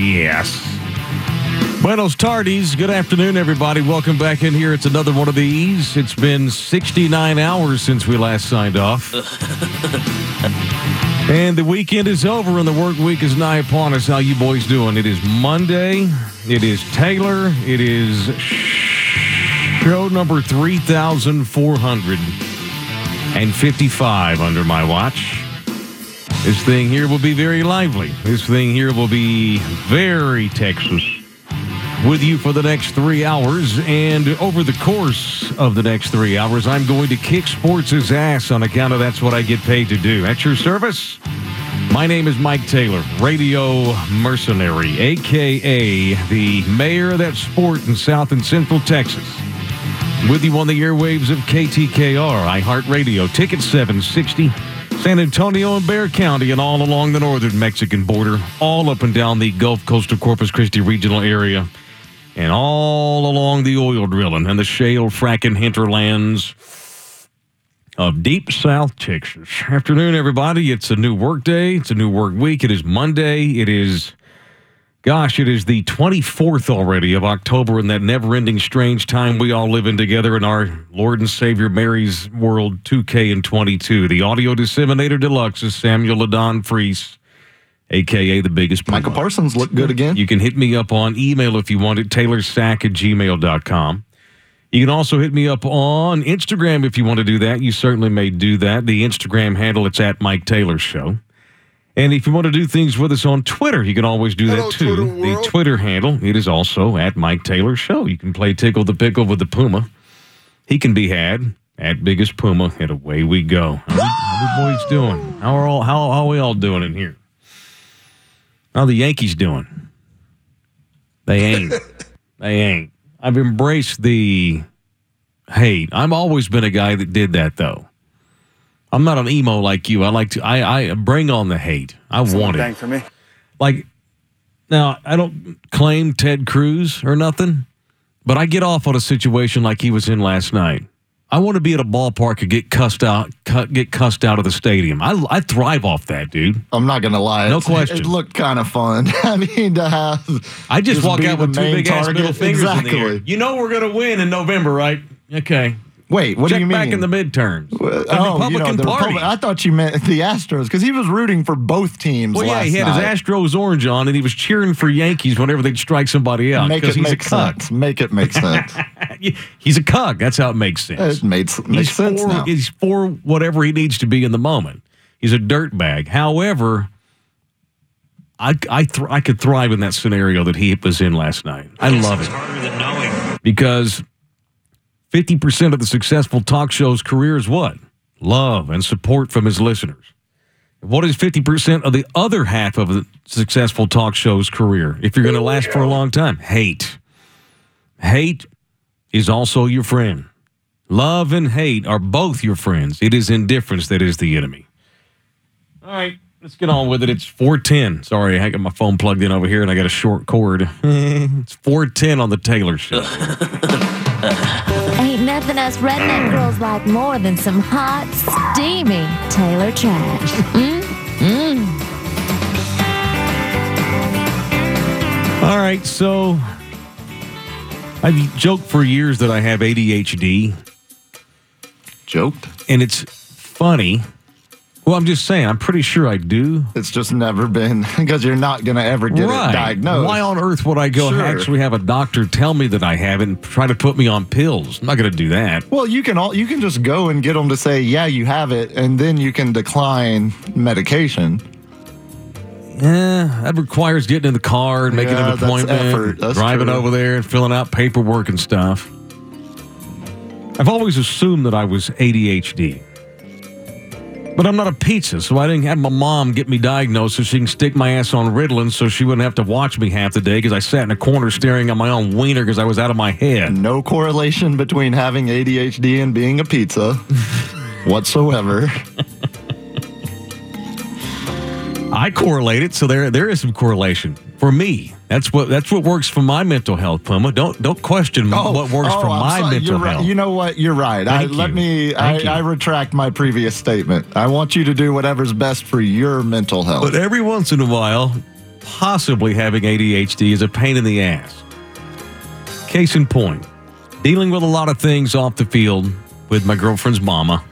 Yes. Buenos tardes. Good afternoon, everybody. Welcome back in here. It's another one of these. It's been 69 hours since we last signed off. And the weekend is over and the work week is nigh upon us. How you boys doing? It is Monday. It is Taylor. It is show number 3,455 under my watch. This thing here will be very lively. This thing here will be very Texas with you for the next 3 hours. And over the course of the next 3 hours, I'm going to kick sports' ass on account of that's what I get paid to do. At your service, my name is Mike Taylor, radio mercenary, a.k.a. the mayor of that sport in South and Central Texas. With you on the airwaves of KTKR, iHeartRadio, Ticket 760, San Antonio and Bexar County, and all along the northern Mexican border, all up and down the Gulf Coast of Corpus Christi regional area, and all along the oil drilling and the shale fracking hinterlands of deep South Texas. Afternoon, everybody. It's a new work day. It's a new work week. It is Monday. It is, gosh, it is the 24th already of October in that never-ending strange time we all live in together in our Lord and Savior Mary's World 2K22. The audio disseminator deluxe is Samuel Adon-Fries, a.k.a. the Biggest Puma. Michael Parsons looked good again. You can hit me up on email if you want at TaylorSack@gmail.com. You can also hit me up on Instagram if you want to do that. You certainly may do that. The Instagram handle, it's at Mike Taylor Show. And if you want to do things with us on Twitter, you can always do that too. The Twitter handle, it is also at Mike Taylor Show. You can play Tickle the Pickle with the Puma. He can be had at Biggest Puma, and away we go. How are the boys doing? How are we all doing in here? How the Yankees doing? They ain't. I've embraced the hate. I've always been a guy that did that, though. I'm not an emo like you. I like to. I bring on the hate. I it's want it. Bang for me. Like now, I don't claim Ted Cruz or nothing, but I get off on a situation like he was in last night. I want to be at a ballpark and get cussed out of the stadium. I thrive off that, dude. I'm not gonna lie. No question. It looked kind of fun. I mean, to have I just walk out with two big ass middle fingers in the air. You know we're gonna win in November, right? Okay. Wait, what do you mean? Check back in the midterms. Republican Party. I thought you meant the Astros because he was rooting for both teams. Well, yeah, he had his Astros orange on and he was cheering for Yankees whenever they'd strike somebody out because he's a cuck. Make it make sense. He's a cuck. That's how it makes sense. It makes sense now. He's for whatever he needs to be in the moment. He's a dirtbag. However, I could thrive in that scenario that he was in last night. I love it. Harder than knowing. Because 50% of the successful talk show's career is what? Love and support from his listeners. What is 50% of the other half of the successful talk show's career, if you're going to last for a long time? Hate. Hate is also your friend. Love and hate are both your friends. It is indifference that is the enemy. All right, let's get on with it. It's 4:10. Sorry, I got my phone plugged in over here, and I got a short cord. It's 4:10 on the Taylor Show. Ain't nothing us redneck girls like more than some hot, steamy Taylor trash. All right, so I've joked for years that I have ADHD. Joked? And it's funny. Well, I'm just saying, I'm pretty sure I do. It's just never been, because you're not going to ever get it diagnosed. Why on earth would I go actually have a doctor tell me that I have it and try to put me on pills? I'm not going to do that. Well, you can just go and get them to say, yeah, you have it, and then you can decline medication. Yeah, that requires getting in the car and making an appointment, driving over there and filling out paperwork and stuff. I've always assumed that I was ADHD. But I'm not a pizza, so I didn't have my mom get me diagnosed so she can stick my ass on Ritalin so she wouldn't have to watch me half the day because I sat in a corner staring at my own wiener because I was out of my head. No correlation between having ADHD and being a pizza whatsoever. I correlate it, so there is some correlation for me. That's what works for my mental health, Puma. Don't question what works for my mental health. You know what? You're right. I retract my previous statement. I want you to do whatever's best for your mental health. But every once in a while, possibly having ADHD is a pain in the ass. Case in point, dealing with a lot of things off the field with my girlfriend's mama.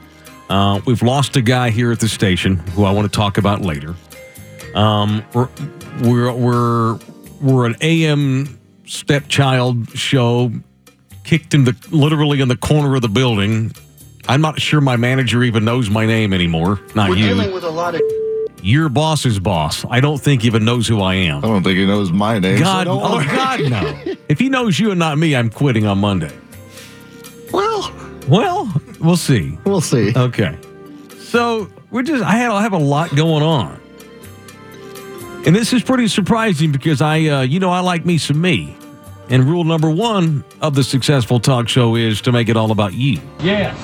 We've lost a guy here at the station who I want to talk about later. We're an AM stepchild show, kicked literally in the corner of the building. I'm not sure my manager even knows my name anymore. We're dealing with a lot of... Your boss's boss. I don't think he even knows who I am. I don't think he knows my name. God, no. If he knows you and not me, I'm quitting on Monday. Well, we'll see. We'll see. Okay. So, I have a lot going on. And this is pretty surprising because I like me some me. And rule number one of the successful talk show is to make it all about you. Yes.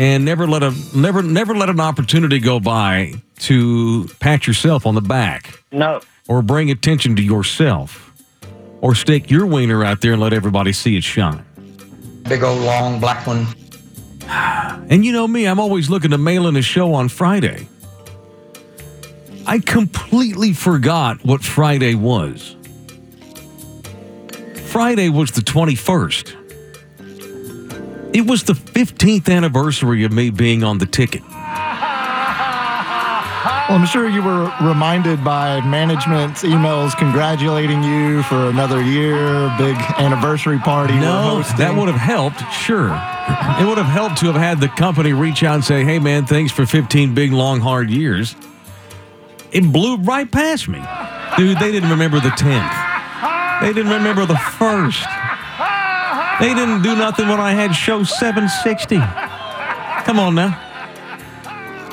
And never let an opportunity go by to pat yourself on the back. No. Or bring attention to yourself. Or stick your wiener out there and let everybody see it shine. Big old long black one. And you know me, I'm always looking to mail in a show on Friday. I completely forgot what Friday was. Friday was the 21st. It was the 15th anniversary of me being on the ticket. Well, I'm sure you were reminded by management's emails congratulating you for another year, big anniversary party. No, that would have helped, sure. It would have helped to have had the company reach out and say, hey, man, thanks for 15 big, long, hard years. It blew right past me. Dude, they didn't remember the 10th. They didn't remember the 1st. They didn't do nothing when I had show 760. Come on now.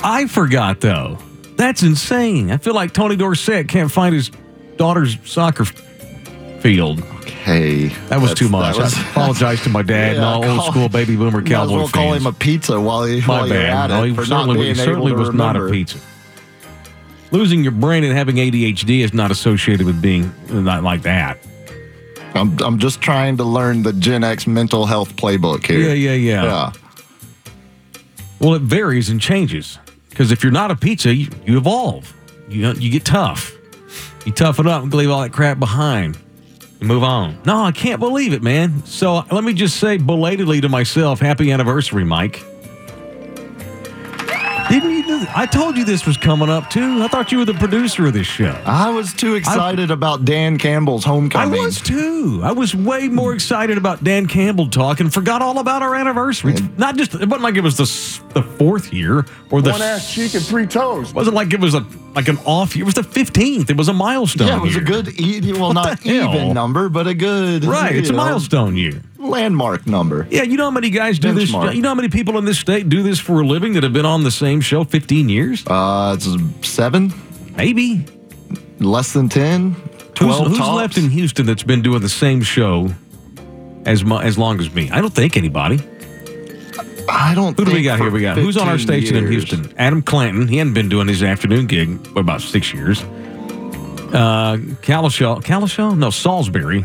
I forgot, though. That's insane. I feel like Tony Dorsett can't find his daughter's soccer field. Okay. That was too much. I apologize to my dad and all old school baby boomer cowboy fans. Call him a pizza while you're at it. He certainly was not a pizza. Losing your brain and having ADHD is not associated with being not like that. I'm just trying to learn the Gen X mental health playbook here. Yeah. Well, it varies and changes. Because if you're not a pizza, you evolve. You get tough. You toughen up and leave all that crap behind and move on. No, I can't believe it, man. So let me just say belatedly to myself, happy anniversary, Mike. Didn't you do that? I told you this was coming up, too. I thought you were the producer of this show. I was too excited about Dan Campbell's homecoming. I was, too. I was way more excited about Dan Campbell talk and forgot all about our anniversary. Man. It wasn't like it was the fourth year. Or the one-ass cheek and three toes. It wasn't like it was an off year. It was the 15th. It was a milestone year. Yeah, it was a good, not even number, but a good. Right, it's a milestone year. Landmark number. Yeah, you know how many guys do this? You know how many people in this state do this for a living that have been on the same show 15 years? It's 7? Maybe. Less than 10? 12 Who's tops? Left in Houston that's been doing the same show as long as me? I don't think anybody. Who do we got here? Who's on our station in Houston? Adam Clanton. He hadn't been doing his afternoon gig for about 6 years. Callishaw? No, Salisbury.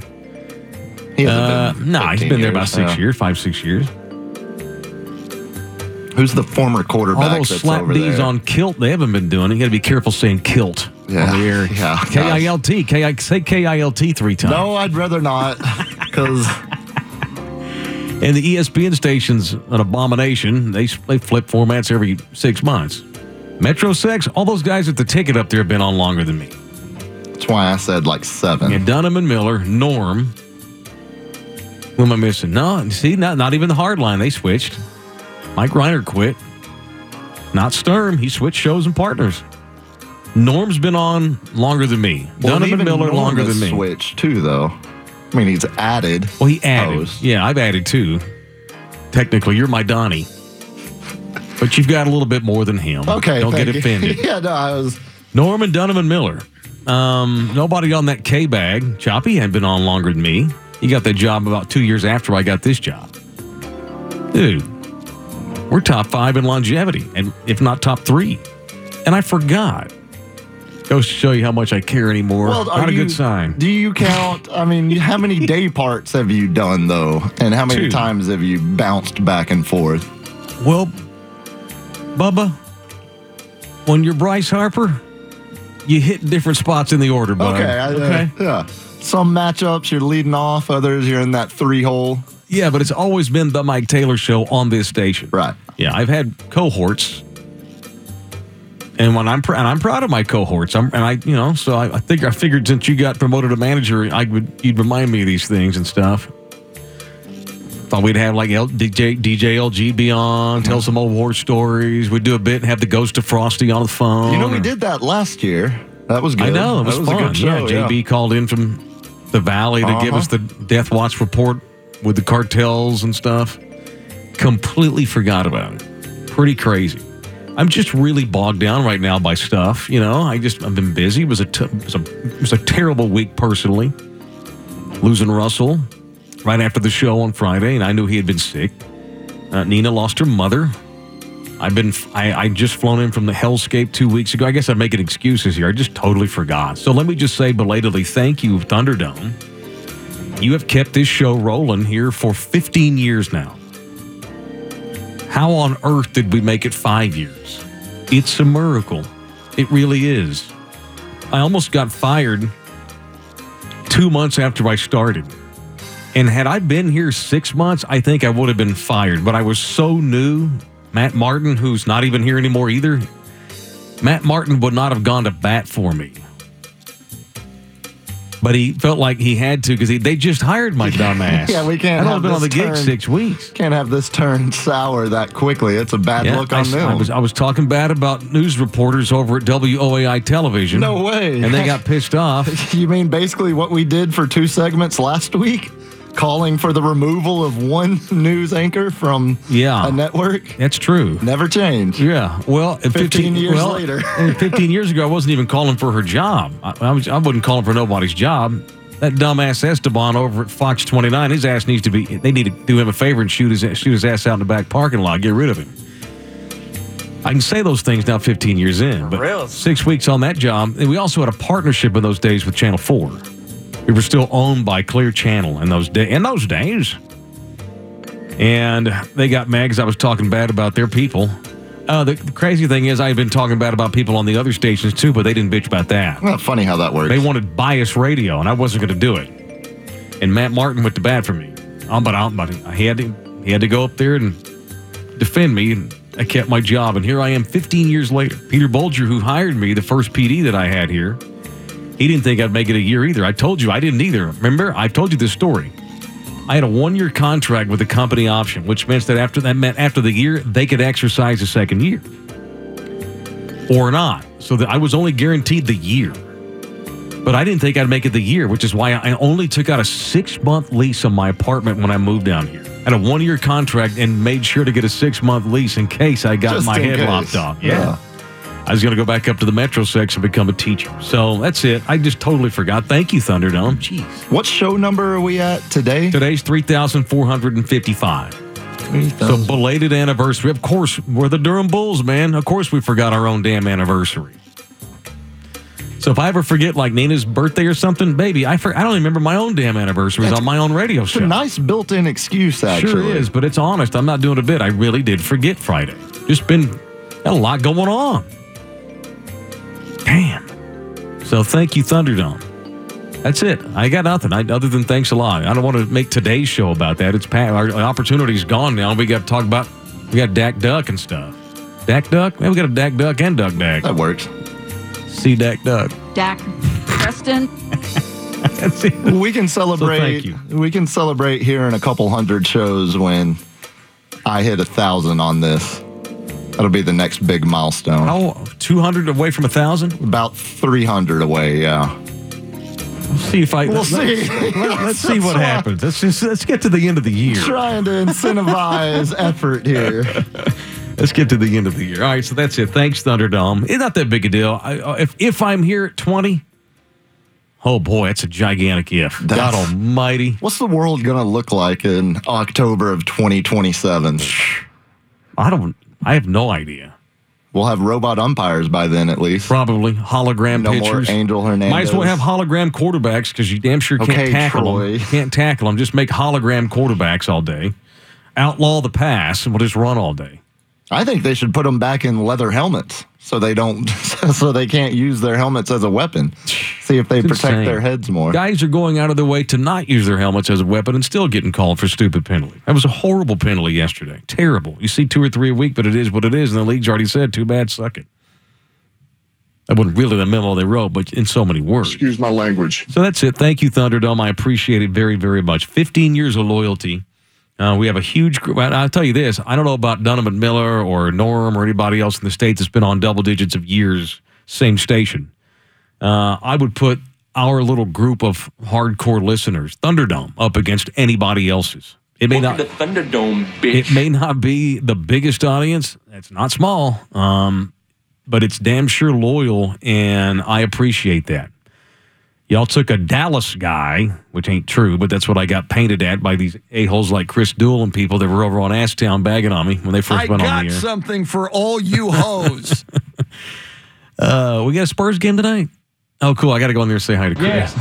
He's been there about 5, 6 years. Who's the former quarterback? All those slap D's on kilt, they haven't been doing it. You got to be careful saying kilt on the air. Yeah, K-I-L-T. Say K-I-L-T 3 times. No, I'd rather not. And the ESPN station's an abomination. They flip formats every 6 months. Metro 6, all those guys at the ticket up there have been on longer than me. That's why I said 7. Yeah, Dunham and Miller, Norm. Who am I missing? No, see, not even the hard line. They switched. Mike Reiner quit. Not Sturm. He switched shows and partners. Norm's been on longer than me. Well, Donovan Miller Norm longer than me. Switch too, though. I mean, he's added. Well, he added. Hosts. Yeah, I've added too. Technically, you're my Donnie, but you've got a little bit more than him. Okay, don't get offended. Yeah, no, I was Norm and Donovan Miller. Nobody on that K bag. Choppy had been on longer than me. He got that job about 2 years after I got this job. Dude, we're top 5 in longevity, and if not top 3. And I forgot. Goes to show you how much I care anymore. Well, not a good sign. Do you count? I mean, how many day parts have you done, though? And how many times have you bounced back and forth? Well, Bubba, when you're Bryce Harper, you hit different spots in the order, bud. Okay. Yeah. Some matchups you're leading off, others you're in that three hole. Yeah, but it's always been the Mike Taylor Show on this station. Right. Yeah, I've had cohorts. And when I'm proud of my cohorts, I figured since you got promoted to manager, you'd remind me of these things and stuff. Thought we'd have like DJ LG be on, tell some old war stories. We'd do a bit and have the Ghost of Frosty on the phone. You know, we did that last year. That was good. I know that was fun. A good show. Yeah, JB called in from the Valley to give us the Death Watch report with the cartels and stuff. Completely forgot about it. Pretty crazy. I'm just really bogged down right now by stuff, you know. I've been busy. It was a terrible week personally. Losing Russell right after the show on Friday, and I knew he had been sick. Nina lost her mother. I just flown in from the hellscape 2 weeks ago. I guess I'm making excuses here. I just totally forgot. So let me just say belatedly, thank you, Thunderdome. You have kept this show rolling here for 15 years now. How on earth did we make it 5 years? It's a miracle. It really is. I almost got fired 2 months after I started. And had I been here 6 months, I think I would have been fired. But I was so new. Matt Martin, who's not even here anymore either, Matt Martin would not have gone to bat for me. But he felt like he had to because they just hired my dumb ass. Yeah, we can't. I've been on the gig 6 weeks. Can't have this turn sour that quickly. It's a bad look on them. I was talking bad about news reporters over at WOAI television. No way. And they got pissed off. You mean basically what we did for 2 segments last week? Calling for the removal of one news anchor from a network? That's true. Never changed. Yeah. Well, 15 years later. 15 years ago, I wasn't even calling for her job. I wasn't calling for nobody's job. That dumbass Esteban over at Fox 29, his ass needs to be, they need to do him a favor and shoot his ass out in the back parking lot, get rid of him. I can say those things now 15 years in, but 6 weeks on that job. And we also had a partnership in those days with Channel 4. We were still owned by Clear Channel in those days. And they got mad because I was talking bad about their people. The crazy thing is I had been talking bad about people on the other stations too, but they didn't bitch about that. Well, funny how that works. They wanted bias radio, and I wasn't going to do it. And Matt Martin went to bat for me. But he had to go up there and defend me, and I kept my job. And here I am 15 years later. Peter Bolger, who hired me, the first PD that I had here, he didn't think I'd make it a year either. I told you I didn't either. Remember? I told you this story. I had a 1-year contract with a company option, which meant that after the year, they could exercise a second year or not. So that I was only guaranteed the year. But I didn't think I'd make it the year, which is why I only took out a 6-month lease on my apartment when I moved down here. I had a 1-year contract and made sure to get a 6-month lease in case I got my head lopped off. Yeah. I was going to go back up to the Metro Sex and become a teacher. So that's it. I just totally forgot. Thank you, Thunderdome. Jeez. What show number are we at today? Today's 3,455. So belated anniversary. Of course, we're the Durham Bulls, man. Of course we forgot our own damn anniversary. So if I ever forget like Nina's birthday or something, baby, I don't even remember my own damn anniversaries on my own radio show. It's a nice built-in excuse, actually. Sure is, but it's honest. I'm not doing a bit. I really did forget Friday. Just been a lot going on. Damn. So thank you, Thunderdome. That's it. I got nothing other than thanks a lot. I don't want to make today's show about that. It's our opportunity's gone now. We got to talk about, we got Dak Duck and stuff. Dak Duck? Man, we got a Dak Duck and Duck Dak. That works. See Dak Duck. Dak. Preston. That's it. We can celebrate. So thank you. We can celebrate here in a couple hundred shows when I hit 1,000 on this. That'll be the next big milestone. How 200 away from 1,000? About 300 away, yeah. We'll see. Let's see what happens. Let's get to the end of the year. Trying to incentivize effort here. Let's get to the end of the year. All right, so that's it. Thanks, Thunderdome. It's not that big a deal. If I'm here at 20, oh boy, that's a gigantic if. God almighty. What's the world going to look like in October of 2027? I have no idea. We'll have robot umpires by then, at least. Probably. Hologram pitchers. No more Angel Hernandez. Might as well have hologram quarterbacks because you damn sure can't tackle them. You can't tackle them. Just make hologram quarterbacks all day. Outlaw the pass, and we'll just run all day. I think they should put them back in leather helmets so they can't use their helmets as a weapon. See if they protect their heads more. Guys are going out of their way to not use their helmets as a weapon and still getting called for stupid penalty. That was a horrible penalty yesterday. Terrible. You see 2 or 3 a week, but it is what it is, and the league's already said, too bad, suck it. That wasn't really the memo they wrote, but in so many words. Excuse my language. So that's it. Thank you, Thunderdome. I appreciate it very, very much. 15 years of loyalty. We have a huge group. I'll tell you this. I don't know about Donovan Miller or Norm or anybody else in the States that's been on double digits of years, same station. I would put our little group of hardcore listeners, Thunderdome, up against anybody else's. It may not be the biggest audience. It's not small, but it's damn sure loyal, and I appreciate that. Y'all took a Dallas guy, which ain't true, but that's what I got painted at by these a-holes like Chris Duell and people that were over on Ashtown bagging on me when they first went on the air. I got something for all you hoes. We got a Spurs game tonight? Oh, cool. I got to go in there and say hi to Chris.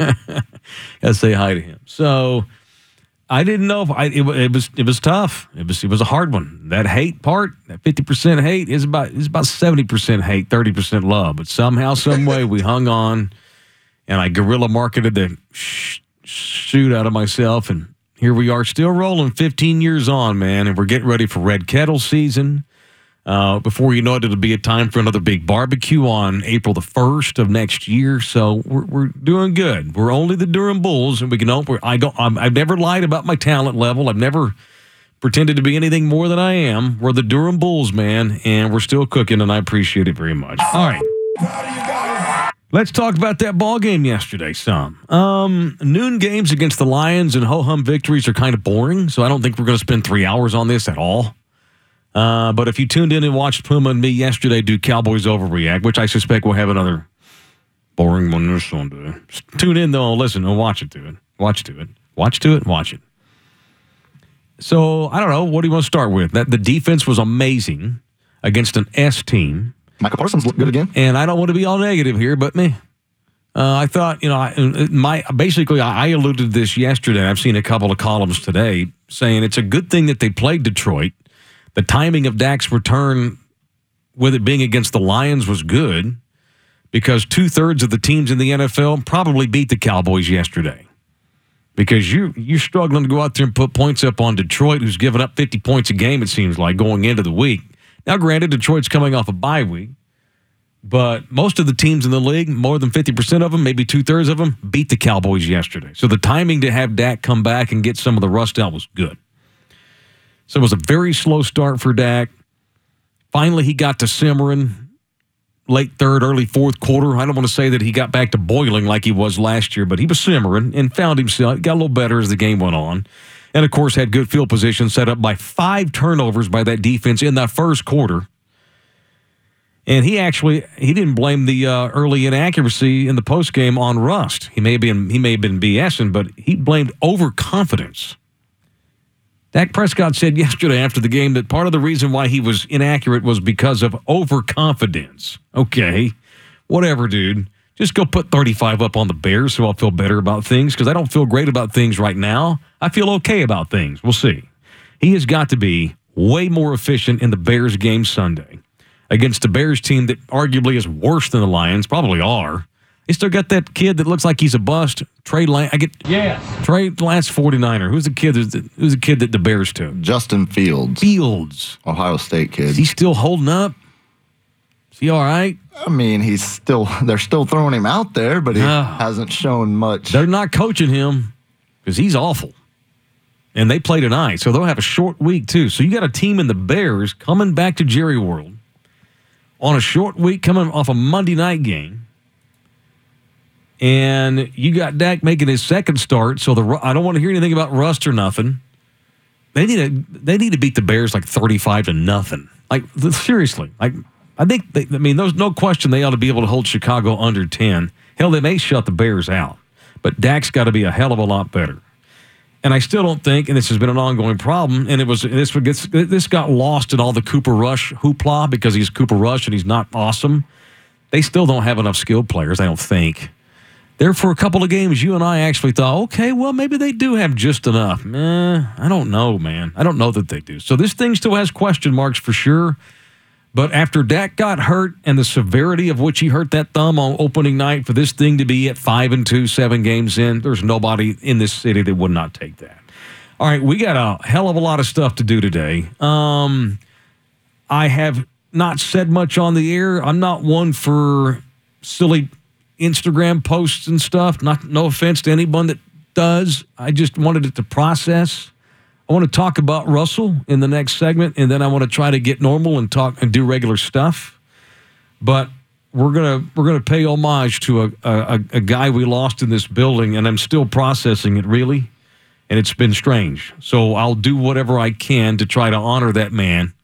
Yeah. Got to say hi to him. So I didn't know. It was tough. It was a hard one. That hate part, that 50% hate, is about 70% hate, 30% love. But somehow, some way, we hung on. And I guerrilla marketed the shoot out of myself. And here we are still rolling 15 years on, man. And we're getting ready for Red Kettle season. Before you know it, it'll be a time for another big barbecue on April the 1st of next year. So we're doing good. We're only the Durham Bulls. And we can hope. I've never lied about my talent level. I've never pretended to be anything more than I am. We're the Durham Bulls, man. And we're still cooking. And I appreciate it very much. All right. Let's talk about that ball game yesterday some. Noon games against the Lions and ho-hum victories are kind of boring, so I don't think we're going to spend 3 hours on this at all. But if you tuned in and watched Puma and me yesterday do Cowboys Overreact, which I suspect we'll have another boring one this Sunday. Tune in, though, and listen, and watch it. So, I don't know, what do you want to start with? The defense was amazing against an S team. Michael Parsons looked good again. And I don't want to be all negative here, but me. I thought, I alluded to this yesterday. I've seen a couple of columns today saying it's a good thing that they played Detroit. The timing of Dak's return with it being against the Lions was good because 2/3 of the teams in the NFL probably beat the Cowboys yesterday. Because you're struggling to go out there and put points up on Detroit, who's given up 50 points a game, it seems like, going into the week. Now, granted, Detroit's coming off a bye week, but most of the teams in the league, more than 50% of them, maybe 2/3 of them, beat the Cowboys yesterday. So the timing to have Dak come back and get some of the rust out was good. So it was a very slow start for Dak. Finally, he got to simmering late third, early fourth quarter. I don't want to say that he got back to boiling like he was last year, but he was simmering and found himself, got a little better as the game went on. And, of course, had good field position set up by 5 turnovers by that defense in that first quarter. And he didn't blame the early inaccuracy in the postgame on Rust. He may have been BSing, but he blamed overconfidence. Dak Prescott said yesterday after the game that part of the reason why he was inaccurate was because of overconfidence. Okay, whatever, dude. Just go put 35 up on the Bears so I'll feel better about things because I don't feel great about things right now. I feel okay about things. We'll see. He has got to be way more efficient in the Bears game Sunday against the Bears team that arguably is worse than the Lions, probably are. They still got that kid that looks like he's a bust, Trey Lance 49er. Who's the kid that the Bears took? Justin Fields. Ohio State kid. Is he still holding up? Is he all right? I mean, they're still throwing him out there, but he hasn't shown much. They're not coaching him because he's awful. and they play tonight, so they'll have a short week too. So you got a team in the Bears coming back to Jerry World on a short week, coming off a Monday night game, and you got Dak making his second start. So I don't want to hear anything about rust or nothing. They need to beat the Bears like 35-0. Like seriously, like I think there's no question they ought to be able to hold Chicago under 10. Hell, they may shut the Bears out, but Dak's got to be a hell of a lot better. And I still don't think, and this has been an ongoing problem, and this got lost in all the Cooper Rush hoopla because he's Cooper Rush and he's not awesome. They still don't have enough skilled players, I don't think. There for a couple of games, you and I actually thought, okay, well, maybe they do have just enough. I don't know, man. I don't know that they do. So this thing still has question marks for sure. But after Dak got hurt and the severity of which he hurt that thumb on opening night, for this thing to be at 5-2, 7 games in, there's nobody in this city that would not take that. All right, we got a hell of a lot of stuff to do today. I have not said much on the air. I'm not one for silly Instagram posts and stuff. No offense to anyone that does. I just wanted it to process. I want to talk about Russell in the next segment, and then I want to try to get normal and talk and do regular stuff. But we're gonna pay homage to a guy we lost in this building, and I'm still processing it really, and it's been strange. So I'll do whatever I can to try to honor that man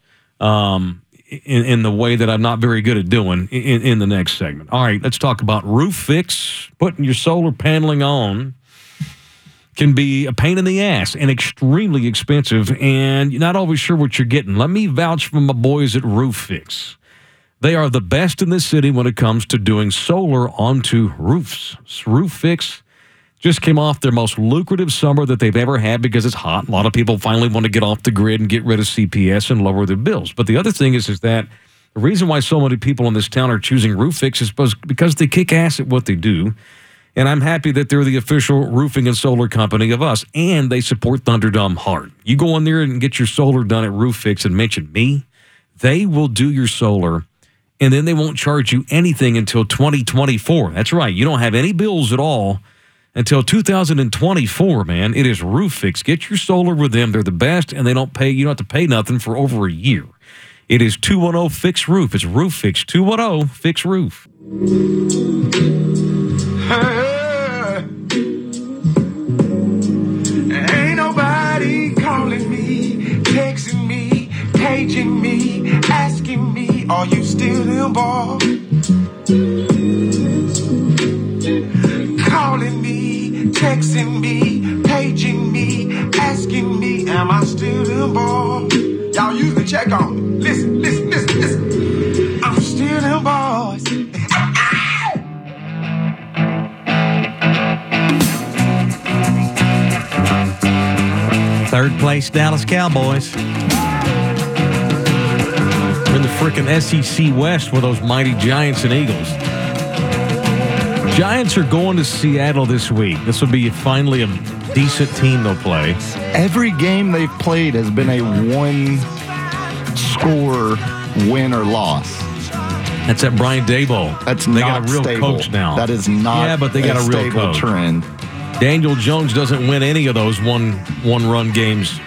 in the way that I'm not very good at doing in the next segment. All right, let's talk about Roof Fix, putting your solar paneling on. Can be a pain in the ass and extremely expensive, and you're not always sure what you're getting. Let me vouch for my boys at Roof Fix. They are the best in the city when it comes to doing solar onto roofs. Roof Fix just came off their most lucrative summer that they've ever had because it's hot. A lot of people finally want to get off the grid and get rid of CPS and lower their bills. But the other thing is that the reason why so many people in this town are choosing Roof Fix is because they kick ass at what they do. And I'm happy that they're the official roofing and solar company of us, and they support Thunderdome hard. You go in there and get your solar done at Roof Fix and mention me, they will do your solar, and then they won't charge you anything until 2024. That's right. You don't have any bills at all until 2024, man. It is Roof Fix. Get your solar with them. They're the best, and they don't pay. You don't have to pay nothing for over a year. It is 210-FIX-ROOF. It's Roof Fix, 210-FIX-ROOF. Ain't nobody calling me, texting me, paging me, asking me, are you still involved? Calling me, texting me, paging me, asking me, am I still involved? Y'all used to check on me. Listen. I'm still involved. Third place, Dallas Cowboys. We're in the frickin' SEC West with those mighty Giants and Eagles. Giants are going to Seattle this week. This will be finally a decent team they'll play. Every game they've played has been a one-score win or loss. That's that Brian Daboll. That's they not got a real stable. Coach now. That is not. Yeah, but they got a real coach. Trend. Daniel Jones doesn't win any of those one-run games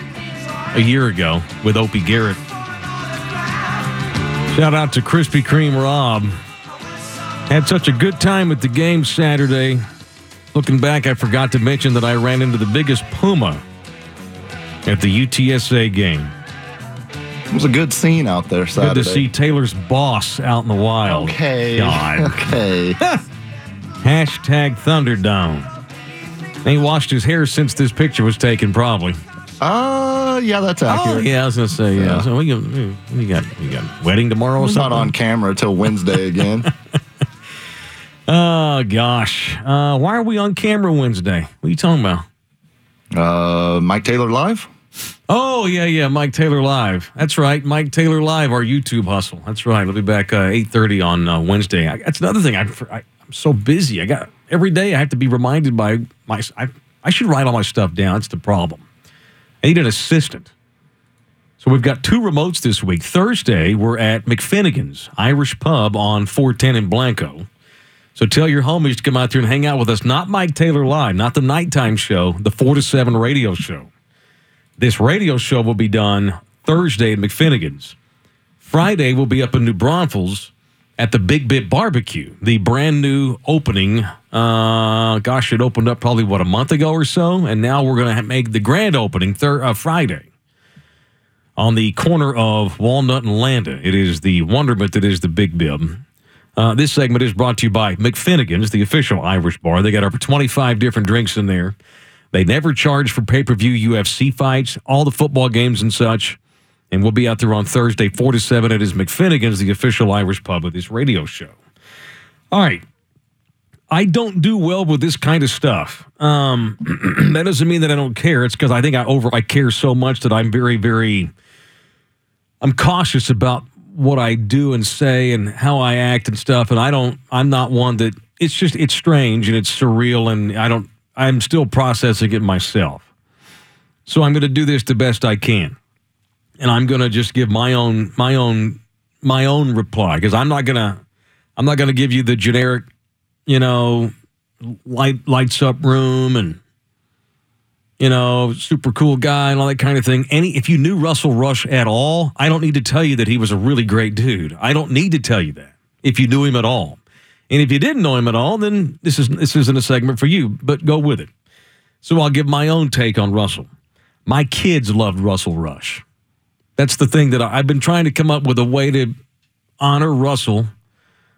a year ago with Opie Garrett. Shout out to Krispy Kreme Rob. Had such a good time at the game Saturday. Looking back, I forgot to mention that I ran into the biggest Puma at the UTSA game. It was a good scene out there Saturday. Good to see Taylor's boss out in the wild. Okay. God. Okay. Hashtag Thunderdome. He washed his hair since this picture was taken, probably. Yeah, that's accurate. Oh, yeah, I was going to say, yeah. So we got wedding tomorrow or something? Not on camera till Wednesday again. Oh, gosh. Why are we on camera Wednesday? What are you talking about? Mike Taylor Live? Oh, yeah, Mike Taylor Live. That's right, Mike Taylor Live, our YouTube hustle. That's right. We'll be back 8:30 on Wednesday. That's another thing. I'm so busy. Every day I have to be reminded by my... I should write all my stuff down. That's the problem. I need an assistant. So we've got 2 remotes this week. Thursday, we're at McFinnegan's Irish Pub on 410 in Blanco. So tell your homies to come out there and hang out with us. Not Mike Taylor Live, not the nighttime show, the 4 to 7 radio show. This radio show will be done Thursday at McFinnegan's. Friday will be up in New Braunfels at the Big Bib Barbecue, the brand new opening. Gosh, it opened up probably, a month ago or so? And now we're going to make the grand opening Friday on the corner of Walnut and Landa. It is the wonderment that is the Big Bib. This segment is brought to you by McFinnegan's, the official Irish bar. They got over 25 different drinks in there. They never charge for pay-per-view UFC fights, all the football games and such. And we'll be out there on Thursday, 4 to 7. It is McFinnegan's, the official Irish pub of this radio show. All right. I don't do well with this kind of stuff. That doesn't mean that I don't care. It's because I think I care so much that I'm I'm cautious about what I do and say and how I act and stuff. And I'm not one that, it's strange and it's surreal and I'm still processing it myself. So I'm going to do this the best I can. And I'm going to just give my own reply, because I'm not going to give you the generic, lights up room and, super cool guy and all that kind of thing. If you knew Russell Rush at all, I don't need to tell you that he was a really great dude. I don't need to tell you that if you knew him at all. And if you didn't know him at all, then this isn't a segment for you, but go with it. So I'll give my own take on Russell. My kids loved Russell Rush. That's the thing that I've been trying to come up with a way to honor Russell,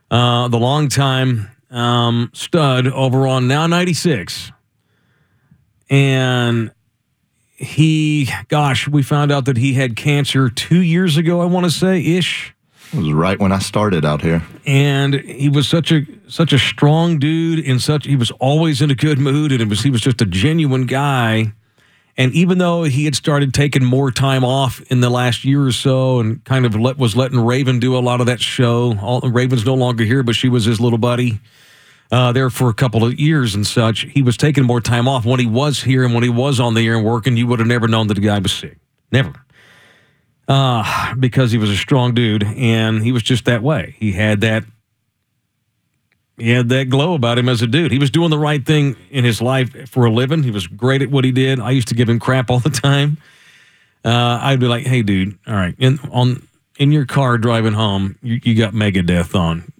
the longtime stud over on Now 96. And we found out that he had cancer 2 years ago, I want to say, ish. It was right when I started out here. And he was such a strong dude, he was always in a good mood, and he was just a genuine guy. And even though he had started taking more time off in the last year or so and kind of was letting Raven do a lot of that show, Raven's no longer here, but she was his little buddy there for a couple of years and such, he was taking more time off. When he was here and when he was on the air and working, you would have never known that the guy was sick. Never. Because he was a strong dude, and he was just that way. He had that glow about him as a dude. He was doing the right thing in his life for a living. He was great at what he did. I used to give him crap all the time. I'd be like, hey, dude, all right, in your car driving home, you got Megadeth on.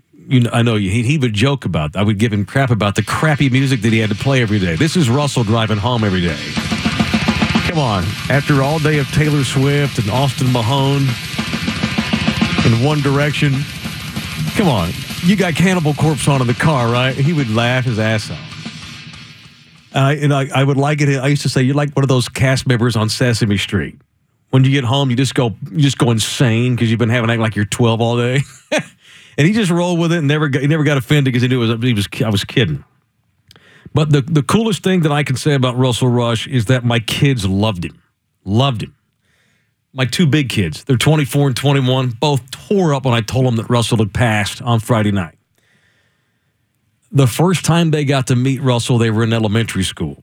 I know you. He would joke about that. I would give him crap about the crappy music that he had to play every day. This is Russell driving home every day. Come on. After all day of Taylor Swift and Austin Mahone in One Direction, come on. You got Cannibal Corpse on in the car, right? He would laugh his ass off. I would like it. I used to say, you're like one of those cast members on Sesame Street. When you get home, you just go insane because you've been having like you're 12 all day. And he just rolled with it and never got offended because he knew I was kidding. But the coolest thing that I can say about Russell Rush is that my kids loved him. Loved him. My two big kids, they're 24 and 21, both tore up when I told them that Russell had passed on Friday night. The first time they got to meet Russell, they were in elementary school.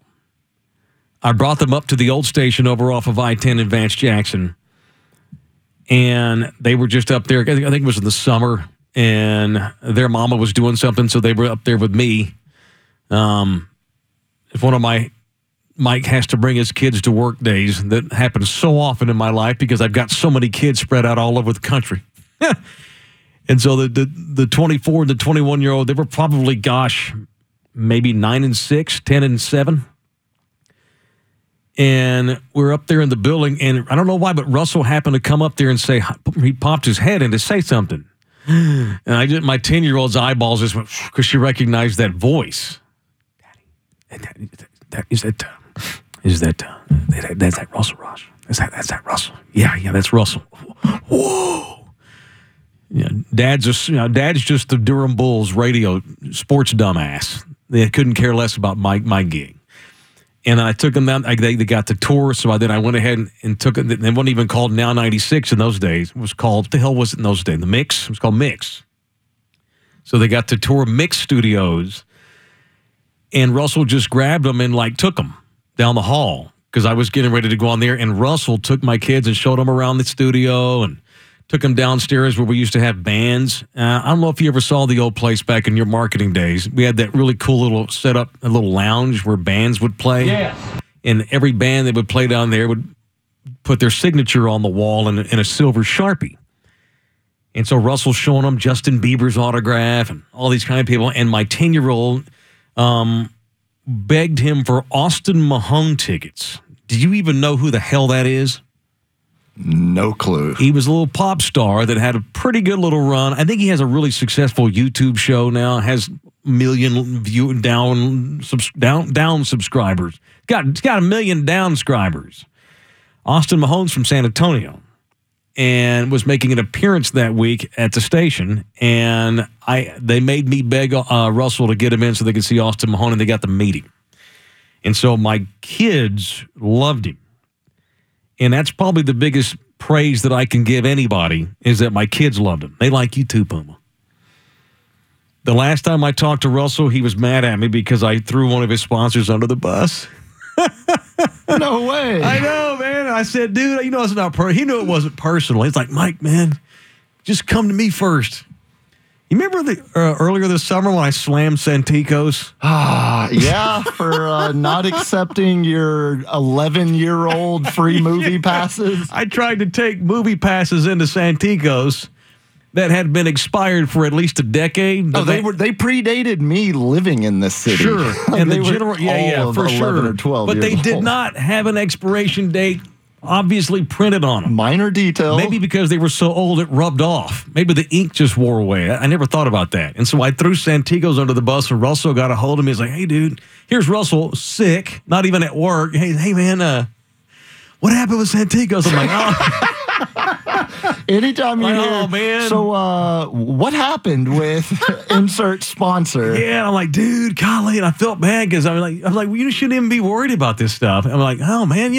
I brought them up to the old station over off of I-10 in Vance Jackson, and they were just up there. I think it was in the summer, and their mama was doing something, so they were up there with me. If one of my... Mike has to bring his kids to work days. That happens so often in my life because I've got so many kids spread out all over the country. And so the 24 and the 21-year-old, they were probably, maybe 9 and 6, 10 and 7. And we're up there in the building, and I don't know why, but Russell happened to come up there and say, he popped his head in to say something. And my 10-year-old's eyeballs just went, because she recognized that voice. Daddy, That's that Russell Rush. That's that Russell. Yeah, that's Russell. Whoa. Yeah, Dad's just the Durham Bulls radio sports dumbass. They couldn't care less about my gig. And I took them down. They got the tour, so I went ahead and took it. It wasn't even called Now 96 in those days. It was called, what the hell was it in those days? The Mix? It was called Mix. So they got to tour Mix Studios. And Russell just grabbed them and took them down the hall because I was getting ready to go on there. And Russell took my kids and showed them around the studio and took them downstairs where we used to have bands. I don't know if you ever saw the old place back in your marketing days. We had that really cool little setup, a little lounge where bands would play. Yes. And every band that would play down there would put their signature on the wall in a silver Sharpie. And so Russell's showing them Justin Bieber's autograph and all these kind of people. And my 10-year-old begged him for Austin Mahone tickets. Do you even know who the hell that is? No clue. He was a little pop star that had a pretty good little run. I think he has a really successful YouTube show now, has million view down subscribers. Got a million subscribers. Austin Mahone's from San Antonio and was making an appearance that week at the station, and they made me beg Russell to get him in so they could see Austin Mahone, and they got to meet him. And so my kids loved him. And that's probably the biggest praise that I can give anybody is that my kids loved him. They like you too, Puma. The last time I talked to Russell, he was mad at me because I threw one of his sponsors under the bus. No way. I know, man. I said, dude, you know it's not personal. He knew it wasn't personal. He's like, Mike, man, just come to me first. You remember earlier this summer when I slammed Santikos? Yeah, for not accepting your 11-year-old free movie passes. I tried to take movie passes into Santikos that had been expired for at least a decade. Oh, they predated me living in this city. Sure, and the general, for sure, 11 or 12. But they did not have an expiration date. Obviously printed on them. Minor detail. Maybe because they were so old it rubbed off. Maybe the ink just wore away. I never thought about that. And so I threw Santikos under the bus, and Russell got a hold of me. He's like, hey, dude, here's Russell, sick, not even at work. Hey man, what happened with Santikos? I'm like, oh. Anytime you hear, oh, man. So what happened with insert sponsor? Yeah, and I'm like, dude, golly, and I felt bad because I was like, well, you shouldn't even be worried about this stuff. And I'm like, oh man,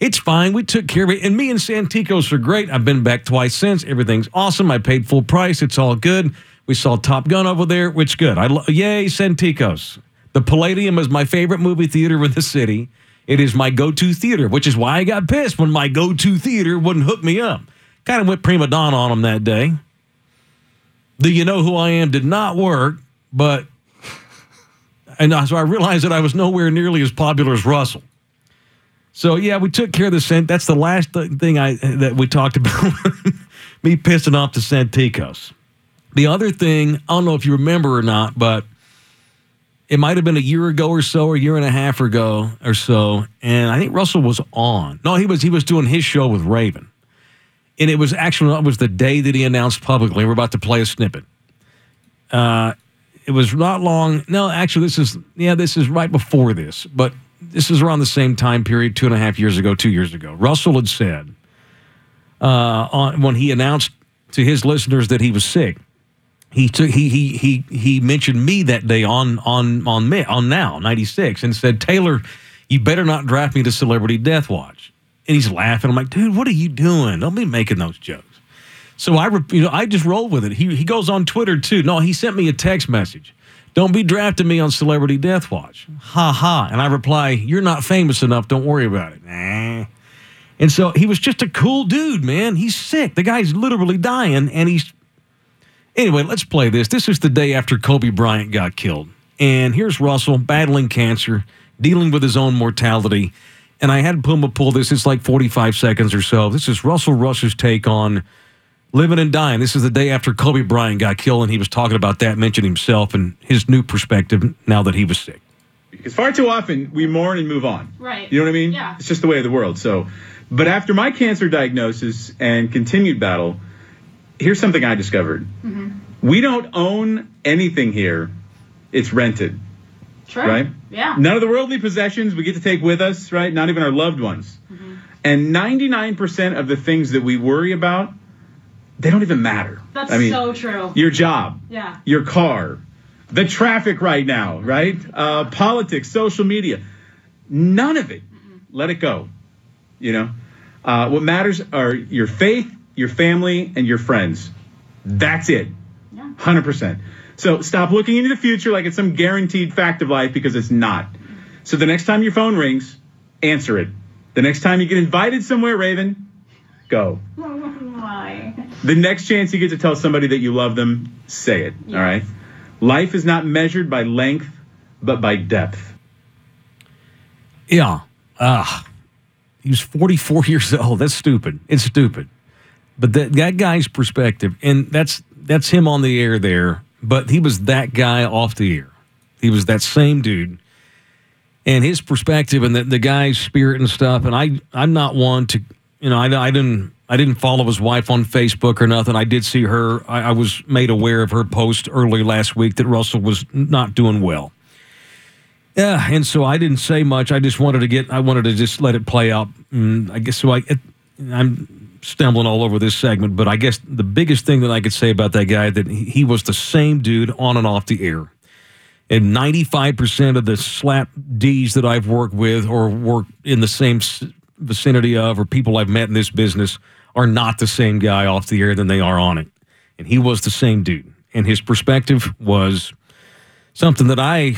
it's fine. We took care of it. And me and Santikos are great. I've been back twice since. Everything's awesome. I paid full price. It's all good. We saw Top Gun over there, which is good. Yay, Santikos. The Palladium is my favorite movie theater in the city. It is my go-to theater, which is why I got pissed when my go-to theater wouldn't hook me up. Kind of went prima donna on them that day. The You Know Who I Am did not work, but... And so I realized that I was nowhere nearly as popular as Russell. So, yeah, we took care of the scent. That's the last thing that we talked about, me pissing off the Santikos. The other thing, I don't know if you remember or not, but it might have been a year ago or so, or a year and a half ago or so, and I think Russell was on. No, he was doing his show with Raven. And it was the day that he announced publicly, we're about to play a snippet. It was not long. No, actually, this is right before this, but... This is around the same time period, 2 years ago. Russell had said, when he announced to his listeners that he was sick, he mentioned me that day on Now 96 and said, Taylor, you better not draft me to Celebrity Death Watch. And he's laughing. I'm like, dude, what are you doing? Don't be making those jokes. So I just rolled with it. He goes on Twitter too. No, he sent me a text message. Don't be drafting me on Celebrity Death Watch. Ha ha. And I reply, you're not famous enough. Don't worry about it. Nah. And so he was just a cool dude, man. He's sick. The guy's literally dying. And he's... Anyway, let's play this. This is the day after Kobe Bryant got killed. And here's Russell battling cancer, dealing with his own mortality. And I had Puma pull this. It's like 45 seconds or so. This is Russell Rush's take on... Living and dying. This is the day after Kobe Bryant got killed, and he was talking about that, mentioning himself and his new perspective now that he was sick. Because far too often, we mourn and move on. Right. You know what I mean? Yeah. It's just the way of the world. So, but after my cancer diagnosis and continued battle, here's something I discovered. Mm-hmm. We don't own anything here. It's rented. True. Right? Yeah. None of the worldly possessions we get to take with us, right? Not even our loved ones. Mm-hmm. And 99% of the things that we worry about, they don't even matter. That's so true. Your job, your car, the traffic right now, right? Politics, social media, none of it. Mm-hmm. Let it go. You know, what matters are your faith, your family, and your friends. That's it. Yeah. 100%. So stop looking into the future like it's some guaranteed fact of life, because it's not. Mm-hmm. So the next time your phone rings, answer it. The next time you get invited somewhere, Raven, go. The next chance you get to tell somebody that you love them, say it, all right? Life is not measured by length, but by depth. Yeah. He was 44 years old. That's stupid. It's stupid. But that guy's perspective, and that's him on the air there, but he was that guy off the air. He was that same dude. And his perspective and the guy's spirit and stuff, and I'm not one to, I didn't follow his wife on Facebook or nothing. I did see her. I was made aware of her post early last week that Russell was not doing well. Yeah, and so I didn't say much. I wanted to just let it play out. I guess so. I'm stumbling all over this segment, but I guess the biggest thing that I could say about that guy that he was the same dude on and off the air. And 95% of the slap Ds that I've worked with or work in the same vicinity of or people I've met in this business are not the same guy off the air than they are on it. And he was the same dude. And his perspective was something that I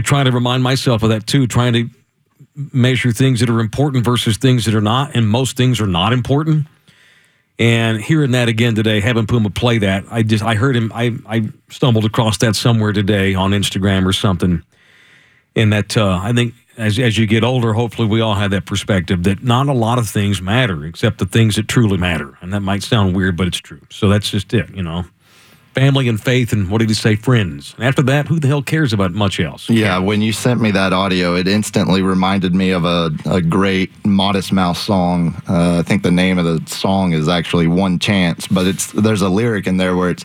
try to remind myself of that too, trying to measure things that are important versus things that are not. And most things are not important. And hearing that again today, having Puma play that, I heard him. I stumbled across that somewhere today on Instagram or something. And that I think as you get older, hopefully we all have that perspective that not a lot of things matter except the things that truly matter. And that might sound weird, but it's true. So that's just it, Family and faith and, what did he say, friends. And after that, who the hell cares about much else? Yeah, when you sent me that audio, it instantly reminded me of a great Modest Mouse song. I think the name of the song is actually One Chance, but there's a lyric in there where it's,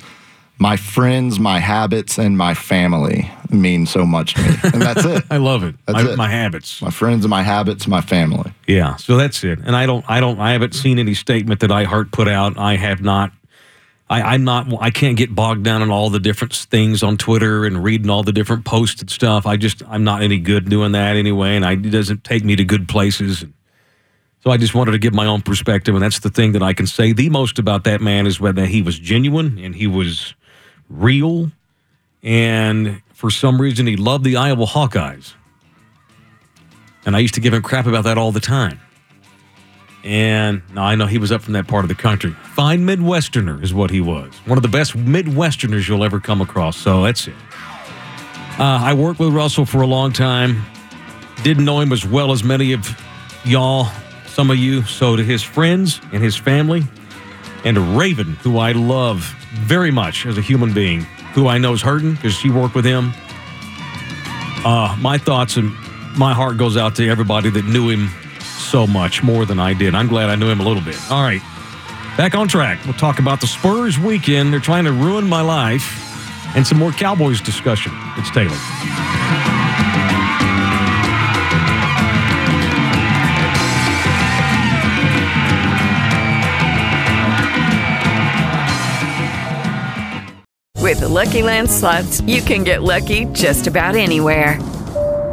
my friends, my habits, and my family mean so much to me. And that's it. I love it. My habits. My friends and my habits, my family. Yeah, so that's it. And I haven't seen any statement that iHeart put out. I have not. I can't get bogged down in all the different things on Twitter and reading all the different posts and stuff. I'm not any good doing that anyway, and it doesn't take me to good places. So I just wanted to give my own perspective, and that's the thing that I can say the most about that man is whether he was genuine and he was real, and for some reason he loved the Iowa Hawkeyes. And I used to give him crap about that all the time. And now I know he was up from that part of the country. Fine Midwesterner is what he was. One of the best Midwesterners you'll ever come across. So that's it. I worked with Russell for a long time. Didn't know him as well as many of y'all, some of you. So to his friends and his family and to Raven, who I love very much as a human being, who I know is hurting because she worked with him. My thoughts and my heart goes out to everybody that knew him so much more than I did. I'm glad I knew him a little bit. All right, back on track. We'll talk about the Spurs weekend. They're trying to ruin my life and some more Cowboys discussion. It's Taylor. With the Lucky Land Slots, you can get lucky just about anywhere.